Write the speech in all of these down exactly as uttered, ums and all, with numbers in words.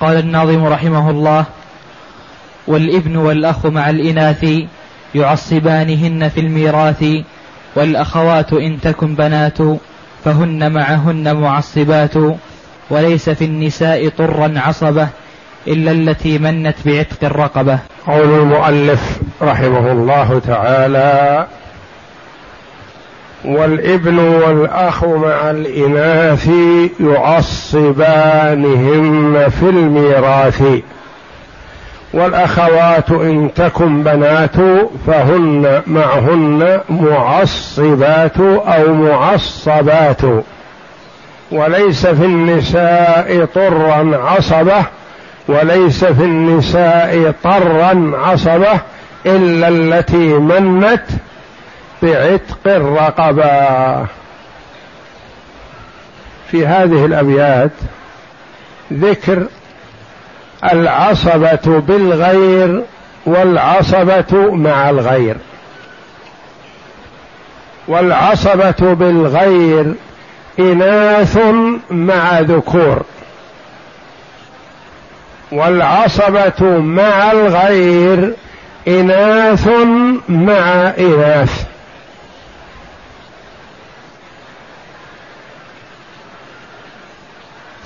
قال الناظم رحمه الله: والابن والأخ مع الإناث يعصبانهن في الميراث، والأخوات إن تكن بنات فهن معهن معصبات، وليس في النساء طرا عصبة إلا التي منت بعتق الرقبة. قول المؤلف رحمه الله تعالى: والابن والأخ مع الإناث يعصبانهن في الميراث، والأخوات إن تكن بنات فهن معهن معصبات أو معصبات، وليس في النساء طرا عصبة وليس في النساء طرا عصبة إلا التي منت بعتق الرقبة. في هذه الأبيات ذكر العصبة بالغير والعصبة مع الغير. والعصبة بالغير إناث مع ذكور، والعصبة مع الغير إناث مع إناث.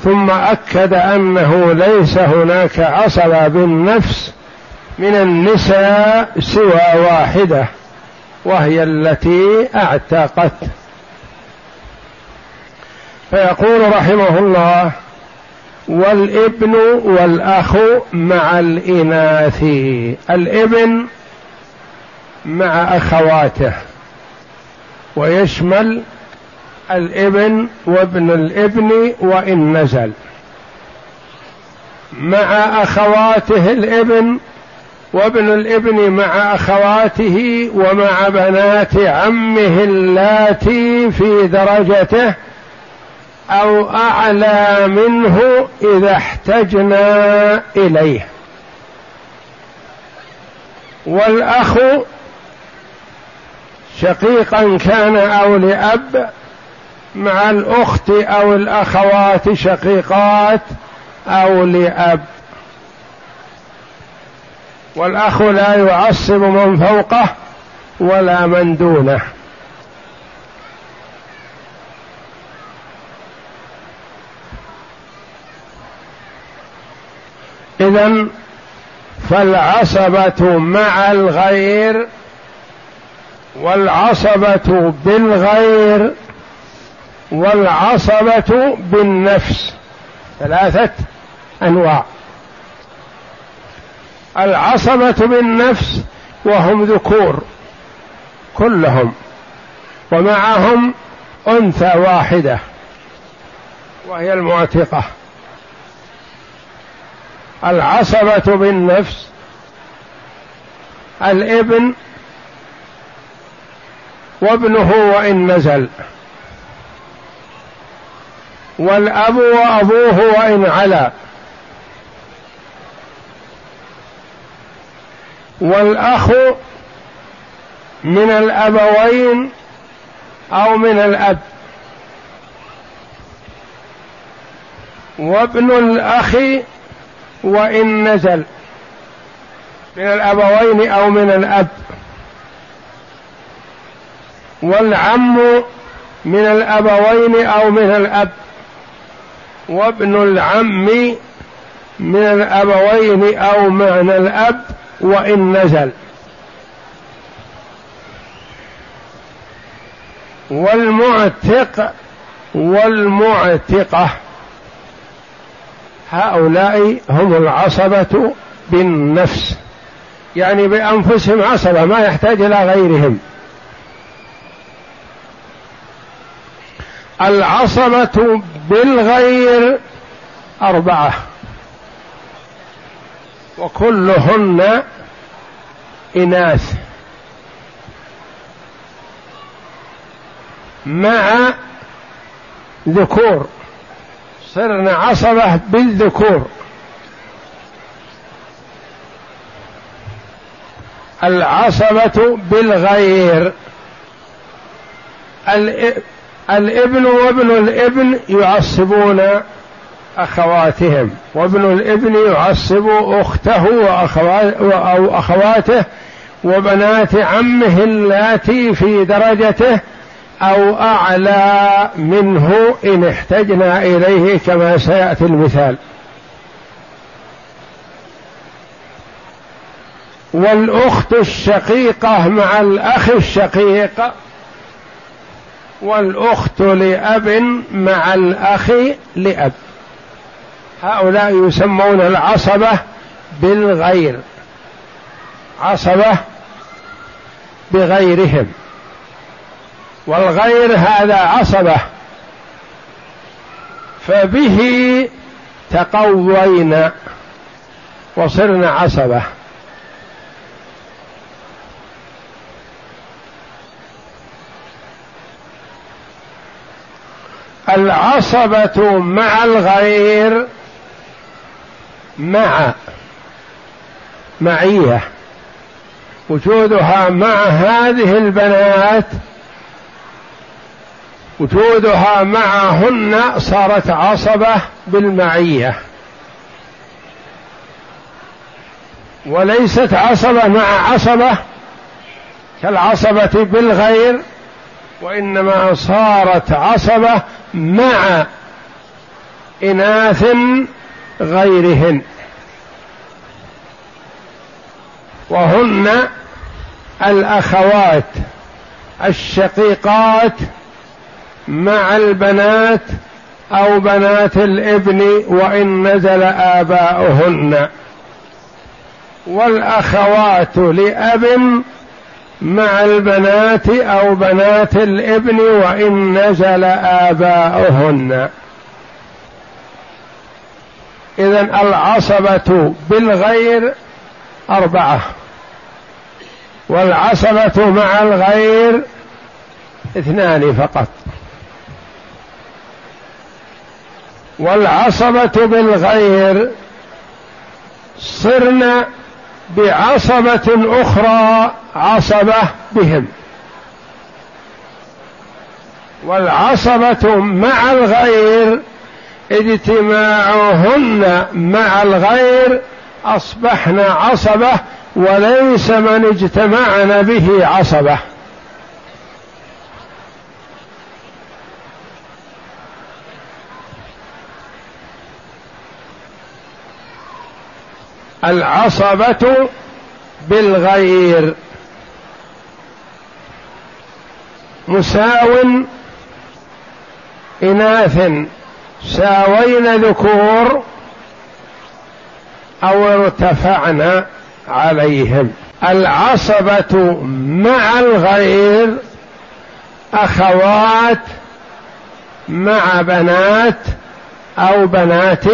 ثم أكد أنه ليس هناك عصبة بالنفس من النساء سوى واحدة، وهي التي اعتقت. فيقول رحمه الله: والابن والأخ مع الإناث. الابن مع أخواته، ويشمل الابن وابن الابن وإن نزل، مع أخواته الابن، وابن الابن مع أخواته ومع بنات عمه اللاتي في درجته أو أعلى منه إذا احتجنا إليه. والأخ شقيقا كان أو لأب مع الأخت أو الأخوات شقيقات أو لأب. والأخ لا يعصب من فوقه ولا من دونه. إذن فالعصبة مع الغير والعصبة بالغير والعصبة بالنفس، ثلاثة أنواع. العصبة بالنفس وهم ذكور كلهم، ومعهم أنثى واحدة وهي المعتقة. العصبة بالنفس: الابن وابنه وإن نزل، والأب وأبوه وإن علا، والأخ من الأبوين أو من الأب، وابن الأخ وإن نزل من الأبوين أو من الأب، والعم من الأبوين أو من الأب، وابن العم من الأبوين أو من الأب وإن نزل، والمعتق والمعتقة. هؤلاء هم العصبة بالنفس، يعني بأنفسهم عصبة ما يحتاج إلى غيرهم. العصبة بالغير أربعة وكلهن إناث مع ذكور، صرنا عصبة بالذكور. العصبة بالغير، الابن وابن الابن يعصبون أخواتهم، وابن الابن يعصب أخته أو أخواته وبنات عمه اللاتي في درجته أو أعلى منه إن احتجنا إليه كما سيأتي المثال. والأخت الشقيقة مع الأخ الشقيق، والأخت لأب مع الأخ لأب، هؤلاء يسمون العصبة بالغير، عصبة بغيرهم. والغير هذا عصبة، فبه تقوينا وصرنا عصبة. العصبة مع الغير مع معية، وجودها مع هذه البنات، وجودها معهن صارت عصبة بالمعية، وليست عصبة مع عصبة كالعصبة بالغير، وإنما صارت عصبة مع إناث غيرهن، وهن الأخوات الشقيقات مع البنات أو بنات الابن وإن نزل آباؤهن. والأخوات لأب مع البنات أو بنات الابن وإن نزل آباؤهن. إذن العصبة بالغير أربعة، والعصبة مع الغير اثنان فقط، والعصبة بالغير صرنا بعصبة أخرى عصبة بهم، والعصبة مع الغير اجتماعهن مع الغير أصبحنا عصبة، وليس من اجتمعنا به عصبة. العصبة بالغير مساو إناث ساوين ذكور أو ارتفعنا عليهم. العصبة مع الغير أخوات مع بنات أو بنات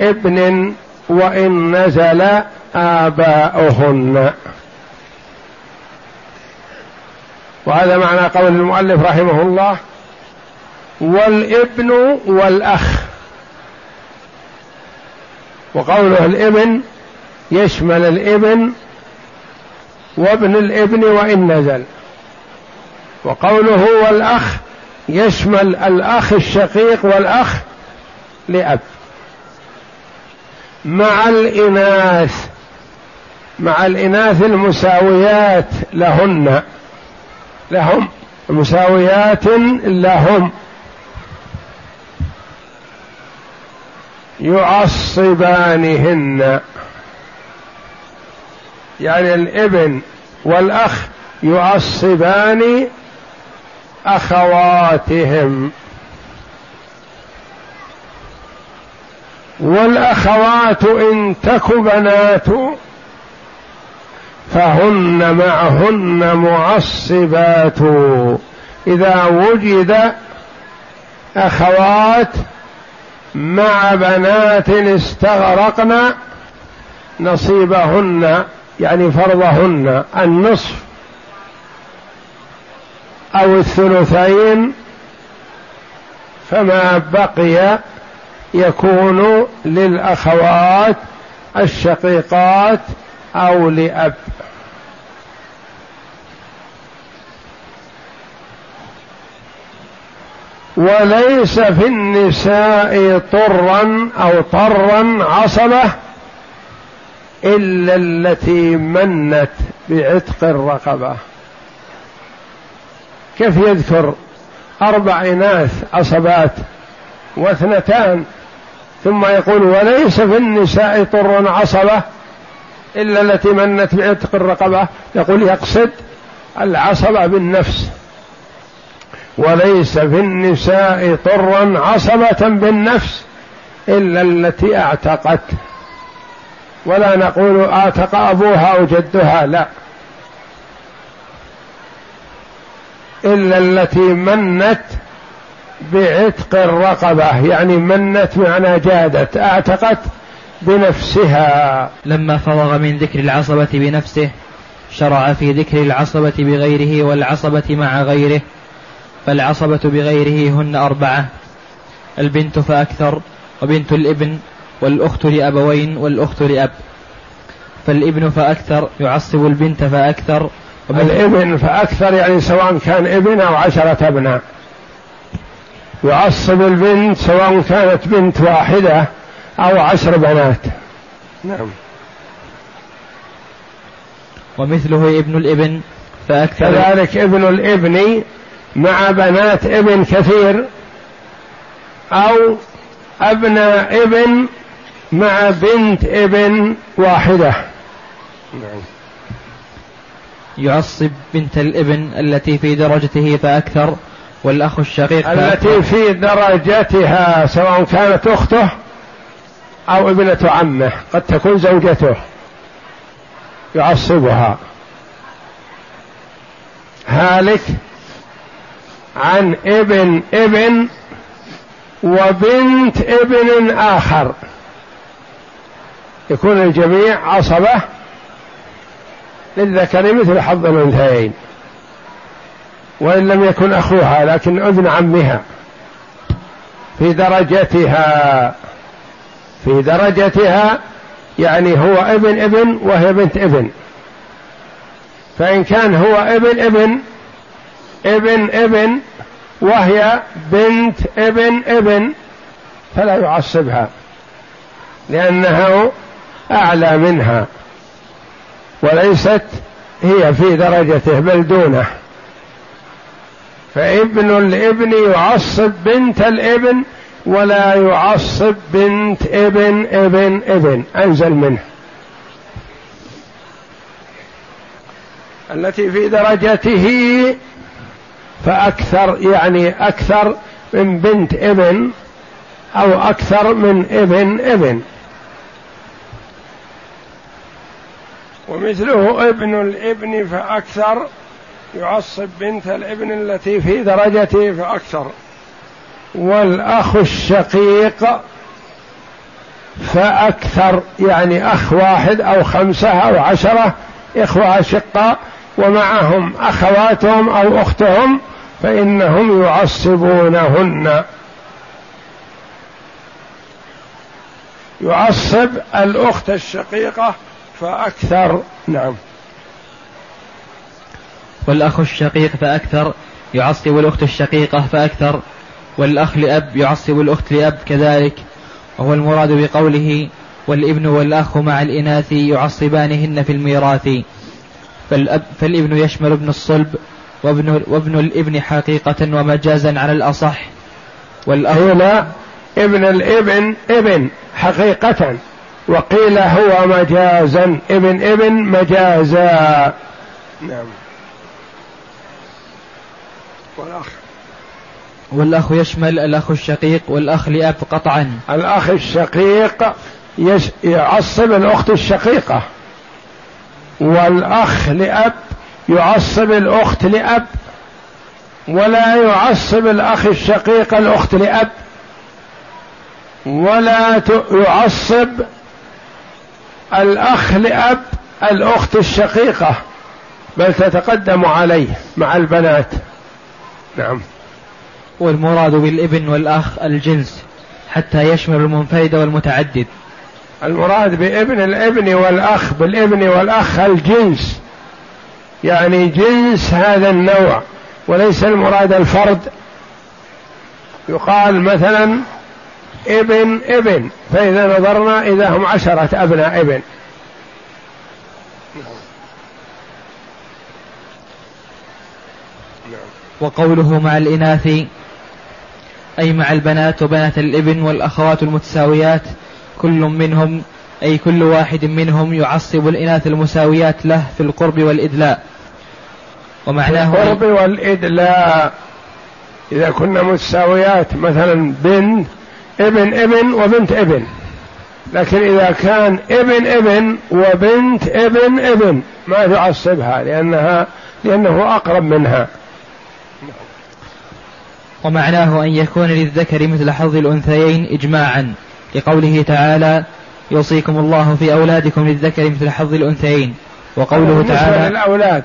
ابن وإن نزل آباؤهن. وهذا معنى قول المؤلف رحمه الله: والابن والأخ. وقوله الابن يشمل الابن وابن الابن وإن نزل، وقوله والأخ يشمل الأخ الشقيق والأخ لأب. مع الإناث، مع الإناث المساويات لهن لهم مساويات لهم يعصبانهن، يعني الابن والأخ يعصبان أخواتهم. والأخوات إن تك بنات فهن معهن معصبات، إذا وجد أخوات مع بنات استغرقن نصيبهن يعني فرضهن النصف أو الثلثين، فما بقي يكون للأخوات الشقيقات أو لأب. وليس في النساء طرا أو طرا عصبة إلا التي منت بعتق الرقبة. كيف يذكر أربع إناث عصبات واثنتان ثم يقول وليس في النساء طر عصبة إلا التي منت بعتق الرقبة؟ يقول يقصد العصبة بالنفس، وليس في النساء طر عصبة بالنفس إلا التي اعتقت، ولا نقول اعتق أبوها أو جدها، لا، إلا التي منت بعتق الرقبة، يعني منت معنى جادت، اعتقت بنفسها. لما فرغ من ذكر العصبة بنفسه شرع في ذكر العصبة بغيره والعصبة مع غيره. فالعصبة بغيره هن أربعة: البنت فأكثر، وبنت الابن، والأخت لأبوين، والأخت لأب. فالابن فأكثر يعصب البنت فأكثر. الابن فأكثر يعني سواء كان ابن أو عشرة ابناء، يعصب البنت سواء كانت بنت واحدة أو عشر بنات. نعم. ومثله ابن الابن فأكثر، كذلك ابن الابن مع بنات ابن كثير، أو أبناء ابن مع بنت ابن واحدة. نعم. يعصب بنت الابن التي في درجته فأكثر، والأخ الشقيق التي في درجتها سواء كانت أخته أو ابنة عمه، قد تكون زوجته، يعصبها. هالك عن ابن ابن وبنت ابن آخر، يكون الجميع عصبة للذكر مثل حظ الأنثيين، وإن لم يكن أخوها لكن ابن عمها في درجتها، في درجتها يعني هو ابن ابن وهي بنت ابن. فإن كان هو ابن ابن ابن ابن وهي بنت ابن ابن فلا يعصبها لأنه أعلى منها وليست هي في درجته بل دونه. فابن الابن يعصب بنت الابن ولا يعصب بنت ابن ابن ابن أنزل منه، التي في درجته فأكثر يعني أكثر من بنت ابن أو أكثر من ابن ابن. ومثله ابن الابن فأكثر يعصب بنت الابن التي في درجته فأكثر، والأخ الشقيق فأكثر يعني أخ واحد أو خمسة أو عشرة إخوة شقة ومعهم أخواتهم أو أختهم فإنهم يعصبونهن. يعصب الأخت الشقيقة فأكثر. نعم. والأخ الشقيق فأكثر يعصب الأخت الشقيقة فأكثر، والأخ لأب يعصب الأخت لأب كذلك، وهو المراد بقوله والابن والأخ مع الإناث يعصبانهن في الميراث. فالأب فالابن يشمل ابن الصلب وابن, وابن الابن حقيقة ومجازا على الأصح، والأخ هنا ابن الابن ابن حقيقة، وقيل هو مجازا ابن ابن مجازا. نعم. والأخ والأخ يشمل الأخ الشقيق والأخ لأب قطعا. الأخ الشقيق يعصب الأخت الشقيقة، والأخ لأب يعصب الأخت لأب، ولا يعصب الأخ الشقيق الأخت لأب، ولا يعصب الأخ لأب الأخت الشقيقة، بل تتقدم عليه مع البنات. نعم. والمراد بالابن والأخ الجنس حتى يشمل المنفرد والمتعدد. المراد بابن الابن والأخ بالابن والأخ الجنس، يعني جنس هذا النوع، وليس المراد الفرد. يقال مثلا ابن ابن، فإذا نظرنا إذا هم عشرة أبناء ابن. وقوله مع الإناث أي مع البنات وبنات الابن والأخوات المتساويات، كل منهم أي كل واحد منهم يعصب الإناث المساويات له في القرب والإدلاء. ومعناه القرب والإدلاء، إذا كنا متساويات مثلا بنت ابن ابن وبنت ابن، لكن إذا كان ابن ابن وبنت ابن ابن ما تعصبها لأنها لأنه أقرب منها. ومعناه أن يكون للذكر مثل حظ الأنثيين إجماعا، لقوله تعالى يوصيكم الله في أولادكم للذكر مثل حظ الأنثيين. وقوله تعالى للأولاد.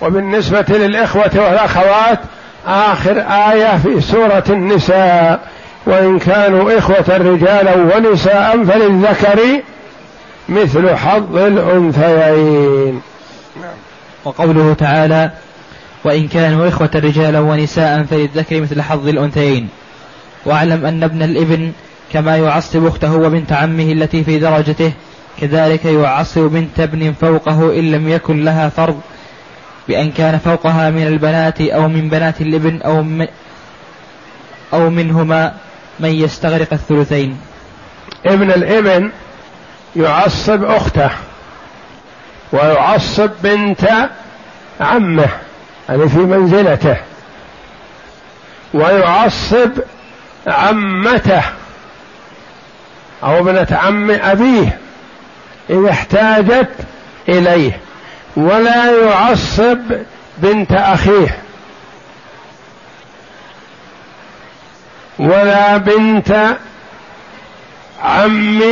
وبالنسبة للإخوة والأخوات آخر آية في سورة النساء، وإن كانوا إخوة رجالا ونساء فللذكر مثل حظ الأنثيين. وقوله تعالى وإن كانوا إخوة رجالا ونساء فللذكر مثل حظ الأنثيين. وأعلم أن ابن الابن كما يعصب أخته وبنت عمه التي في درجته، كذلك يعصب بنت ابن فوقه إن لم يكن لها فرض بأن كان فوقها من البنات أو من بنات الابن أو, من أو منهما من يستغرق الثلثين. ابن الابن يعصب أخته ويعصب بنت عمه يعني في منزلته، ويعصب عمته أو ابنة عم أبيه إذا احتاجت إليه، ولا يعصب بنت أخيه ولا بنت عم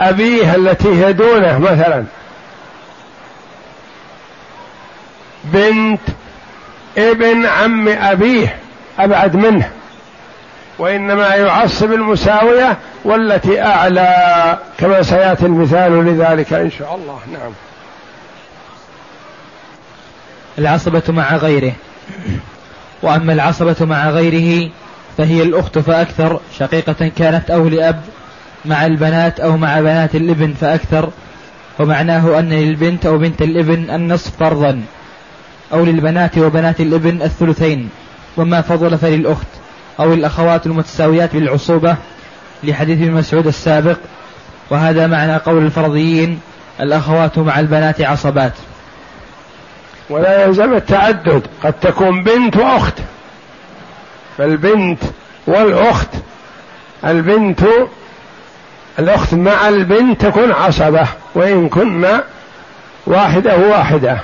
أبيه التي هي دونه، مثلا بنت ابن عم أبيه أبعد منه، وإنما يعصب المساوية والتي أعلى، كما سيأتي المثال لذلك إن شاء الله. نعم. العصبة مع غيره. وأما العصبة مع غيره فهي الأخت فأكثر، شقيقة كانت أو لأب، مع البنات أو مع بنات الابن فأكثر. ومعناه أن للبنت أو بنت الابن النصف فرضا، أو للبنات وبنات الابن الثلثين وما فضل فللأخت، أو الأخوات المتساويات بالعصوبة لحديث ابن مسعود السابق. وهذا معنى قول الفرضيين الأخوات مع البنات عصبات. ولا يلزم التعدد، قد تكون بنت وأخت، فالبنت والأخت، البنت الأخت مع البنت تكون عصبة وإن كنا واحدة واحدة.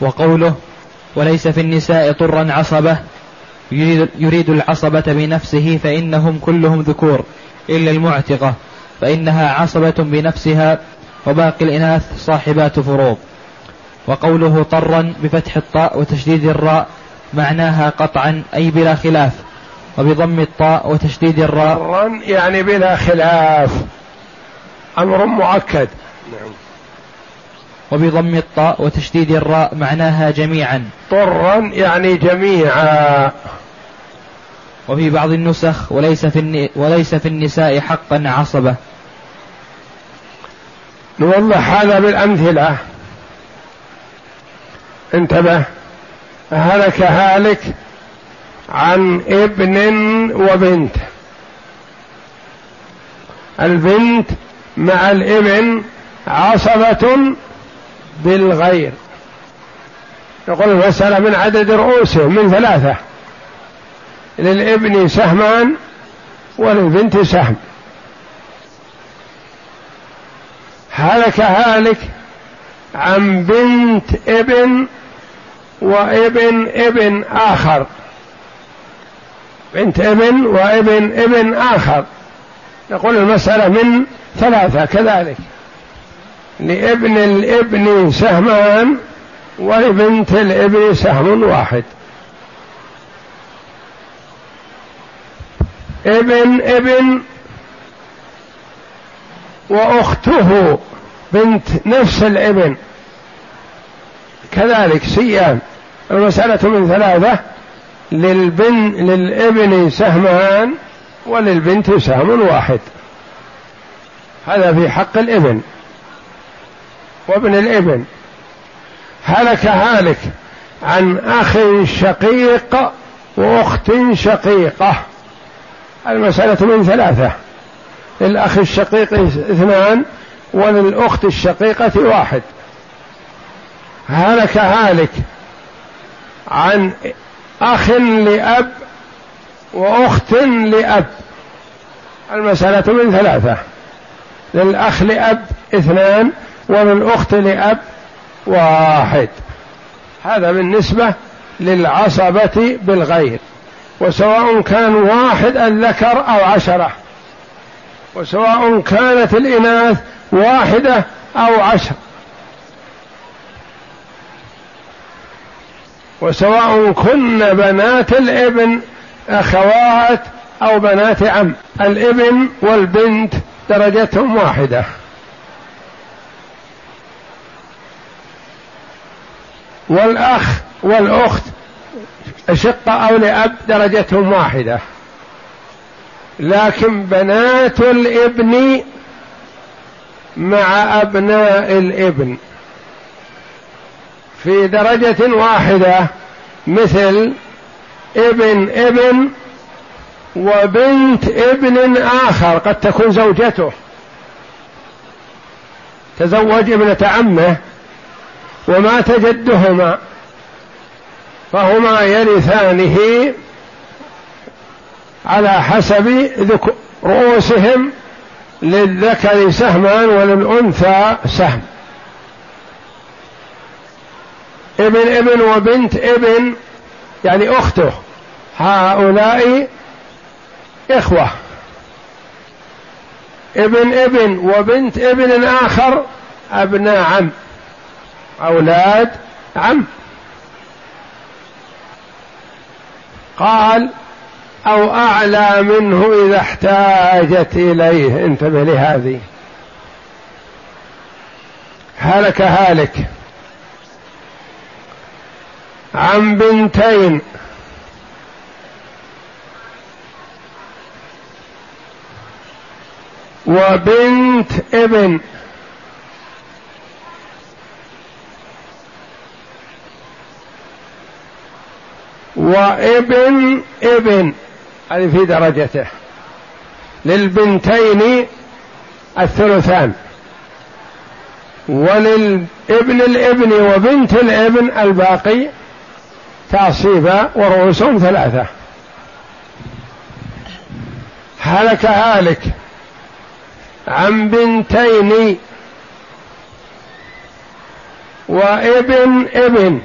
وقوله وليس في النساء طرا عصبة يريد, يريد العصبة بنفسه، فإنهم كلهم ذكور إلا المعتقة فإنها عصبة بنفسها، وباقي الإناث صاحبات فروض. وقوله طرا بفتح الطاء وتشديد الراء معناها قطعا أي بلا خلاف، وبضم الطاء وتشديد الراء طرا يعني بلا خلاف، أمر مؤكد. نعم. وبضم الطاء وتشديد الراء معناها جميعا، طرا يعني جميعا. وفي بعض النسخ وليس في وليس في النساء حقا عصبة. نوضح هذا بالأمثلة. انتبه. هلك هالك عن ابن وبنت، البنت مع الابن عصبة بالغير. يقول المسألة من عدد رؤوسه من ثلاثة، للابن سهمان وللبنت سهم. هلك هالك عن بنت ابن وابن ابن آخر، بنت ابن وابن ابن آخر، نقول المسألة من ثلاثة. كذلك لابن الابن سهمان ولبنت الابن سهم واحد. ابن ابن وأخته بنت نفس الابن كذلك سيان. المسألة من ثلاثة، للبن للابن سهمان وللبنت سهم واحد، هذا في حق الابن وابن الابن. هلك هالك عن أخ شقيق وأخت شقيقة، المسألة من ثلاثة، للأخ الشقيق اثنان وللأخت الشقيقة واحد. هلك هالك عن أخ لأب وأخت لأب، المسألة من ثلاثة، للأخ لأب اثنان وللأخت لأب واحد. هذا بالنسبة للعصبة بالغير، وسواء كان واحد الذكر أو عشرة، وسواء كانت الإناث واحدة أو عشر، وسواء كن بنات الابن أخوات أو بنات عم. الابن والبنت درجتهم واحدة. والأخ والأخت أشقة أو لأب درجتهم واحدة، لكن بنات الابن مع أبناء الابن في درجة واحدة، مثل ابن ابن وبنت ابن آخر قد تكون زوجته، تزوج ابنة عمه ومات جدهما، فهما يرثانه على حسب رؤوسهم، للذكر سهمان وللأنثى سهم. ابن ابن وبنت ابن يعني أخته، هؤلاء إخوة. ابن ابن وبنت ابن آخر أبناء عم، أولاد عم. قال أو أعلى منه إذا احتاجت إليه، انتبه لهذه. هلك هالك عن بنتين وبنت ابن وابن ابن، هذه في درجته، للبنتين الثلثان، وللابن الابن وبنت الابن الباقي تعصيبا، ورؤوسهم ثلاثة. هلك هالك عن بنتين وابن ابن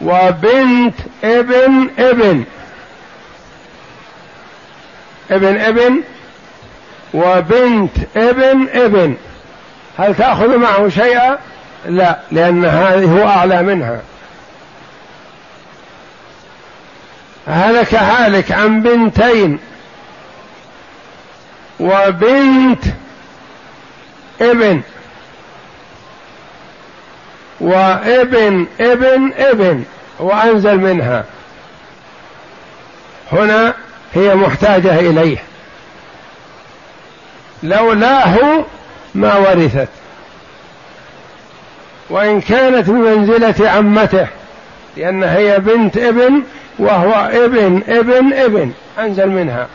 وبنت ابن ابن ابن ابن وبنت ابن ابن، هل تأخذ معه شيئا؟ لا، لأن هذه هو أعلى منها. هلك هالك عن بنتين وبنت ابن وابن ابن ابن، وأنزل منها، هنا هي محتاجة إليه، لولاه ما ورثت، وإن كانت بمنزلة عمته، لأن هي بنت ابن وهو ابن ابن ابن، أنزل منها.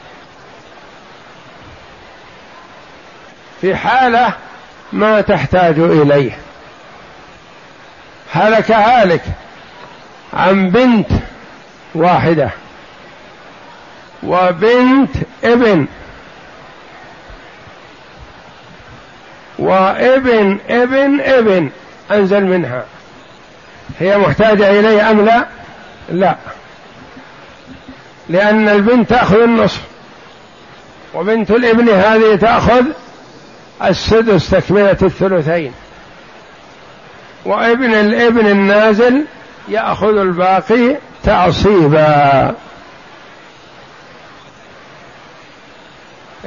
في حالة ما تحتاج إليه. هلك هالك عن بنت واحدة وبنت ابن وابن ابن ابن، أنزل منها، هي محتاجة إليه أم لا؟ لا، لأن البنت تأخذ النصف وبنت الابن هذه تأخذ السدس تكملة الثلثين، وابن الابن النازل يأخذ الباقي تعصيبا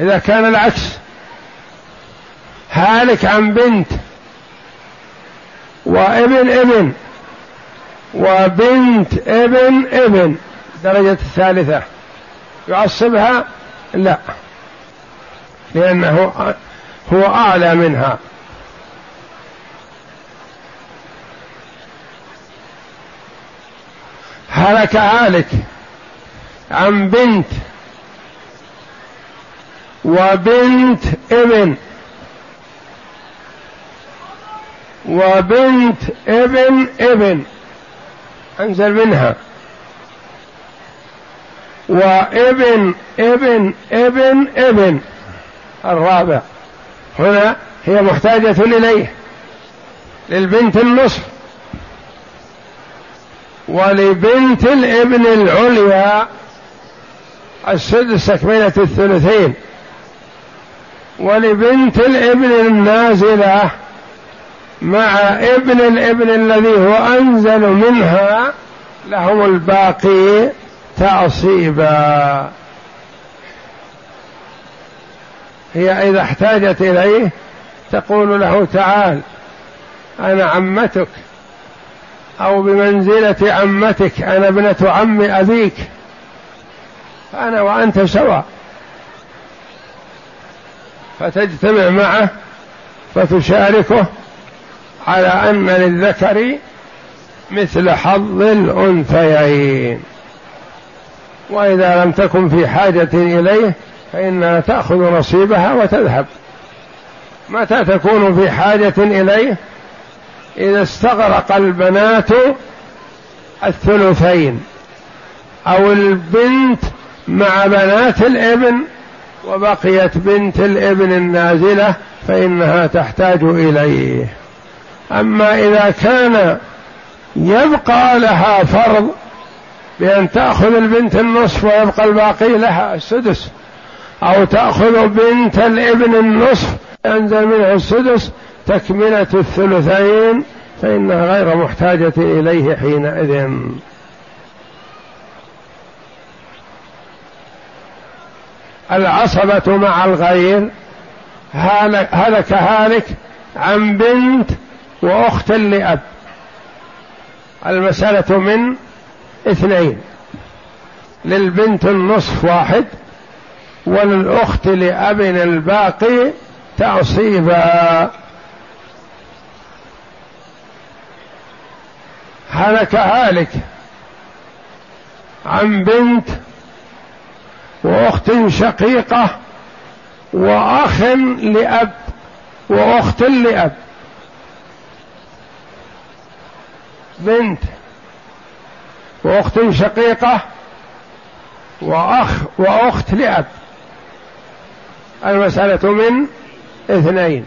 إذا كان العكس، هالك عن بنت وابن ابن وبنت ابن ابن درجة الثالثة يعصبها؟ لا، لأنه هو أعلى منها. هلك هالك عن بنت وبنت ابن وبنت ابن ابن انزل منها، وابن ابن ابن ابن الرابع، هنا هي محتاجة إليه للبنت النصف، ولبنت الابن العليا السدس تكملة الثلثين، ولبنت الابن النازلة مع ابن الابن الذي هو أنزل منها لهم الباقي تعصيبا. هي إذا احتاجت إليه تقول له تعال أنا عمتك، أو بمنزلة عمتك أنا ابنة عم أبيك، أنا وأنت سوا، فتجتمع معه فتشاركه على أن للذكر مثل حظ الأنثيين، وإذا لم تكن في حاجة إليه فإنها تأخذ نصيبها وتذهب. متى تكون في حاجة إليه؟ إذا استغرق البنات الثلثين، أو البنت مع بنات الابن وبقيت بنت الابن النازلة فإنها تحتاج إليه. أما إذا كان يبقى لها فرض بأن تأخذ البنت النصف ويبقى الباقي لها السدس، أو تأخذ بنت الابن النصف أنزل منه السدس تكملة الثلثين، فإنها غير محتاجة إليه حينئذ. العصبة مع الغير، هلك هالك عن بنت وأخت لأب، المسألة من اثنين، للبنت النصف واحد وللأخت لأب الباقي تعصيبا. هلك هالك عن بنت وأخت شقيقة وأخ لأب وأخت لأب، بنت وأخت شقيقة وأخ وأخت لأب، المسألة من اثنين،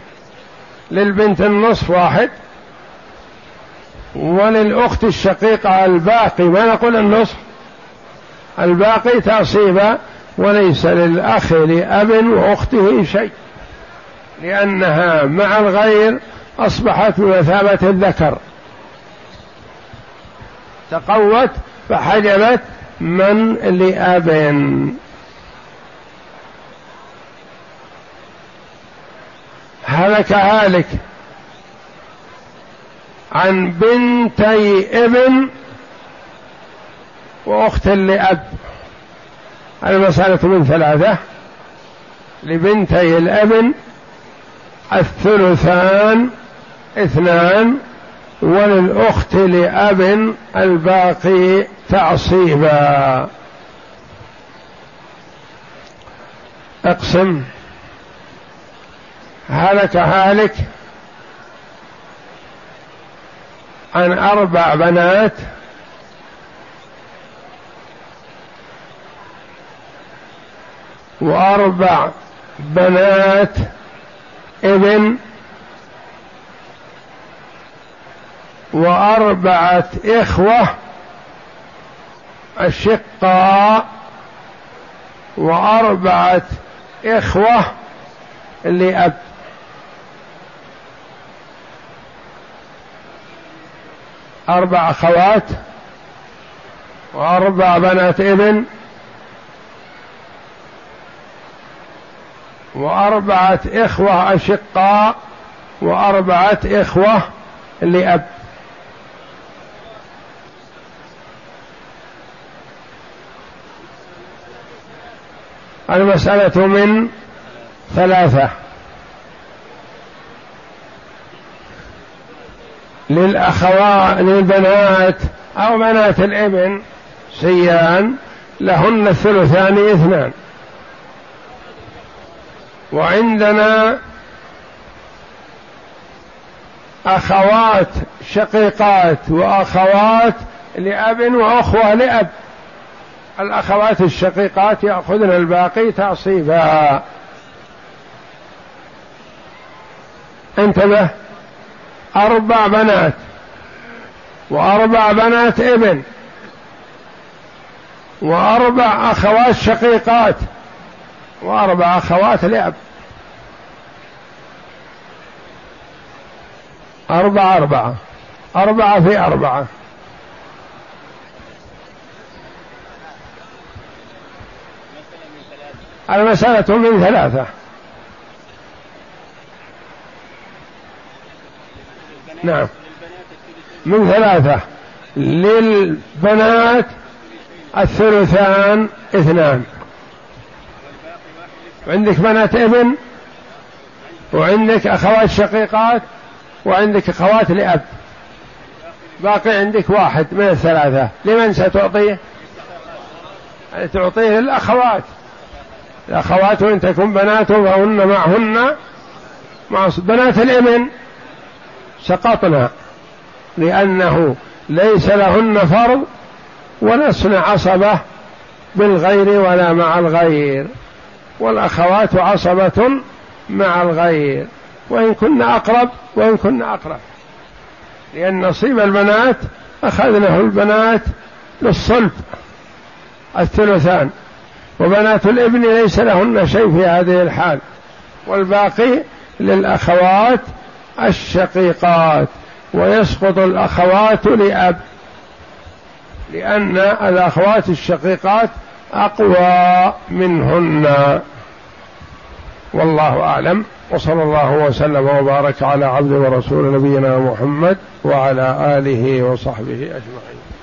للبنت النصف واحد وللأخت الشقيقة الباقي، ما نقول النصف، الباقي تعصيبا، وليس للأخ لأب وأخته شيء، لأنها مع الغير أصبحت بمثابة الذكر، تقوت فحجبت من لأب. هلك هالك عن بنتي ابن وأخت لأب، المسألة من ثلاثة، لبنتي الابن الثلثان اثنان وللأخت لأب الباقي تعصيبا. اقسم. هلك هالك عن أربع بنات وأربع بنات ابن وأربعة إخوة أشقاء وأربعة إخوة لأب. أربع أخوات وأربع بنات ابن وأربعة إخوة أشقاء وأربعة إخوة لأب. المسألة من ثلاثة للأخوات للبنات أو بنات الابن سيان لهن الثلثان اثنان. وعندنا أخوات شقيقات وأخوات لأب وأخوة لأب. الأخوات الشقيقات يأخذن الباقي تعصيبا. انتبه، أربع بنات وأربع بنات ابن وأربع أخوات شقيقات وأربع أخوات لأب. أربعة أربعة أربعة في أربعة. المسألة من ثلاثة. نعم، من ثلاثة للبنات الثلثان اثنان. عندك بنات ابن وعندك أخوات شقيقات وعندك أخوات لأب، باقي عندك واحد من الثلاثة. لمن ستعطيه؟ تعطيه للأخوات. الأخوات إن تكن بنات فهن معهن مع بنات الابن سقطنا، لأنه ليس لهن فرض ولسن عصبة بالغير ولا مع الغير، والأخوات عصبة مع الغير وإن كن أقرب وإن كن أقرب، لأن نصيب البنات أخذناه البنات للصلب الثلثان، وبنات الابن ليس لهن شيء في هذه الحال، والباقي للأخوات الشقيقات. ويسقط الأخوات لأب لأن الأخوات الشقيقات أقوى منهن. والله أعلم، وصلى الله وسلم وبارك على عبد ورسول نبينا محمد وعلى آله وصحبه أجمعين.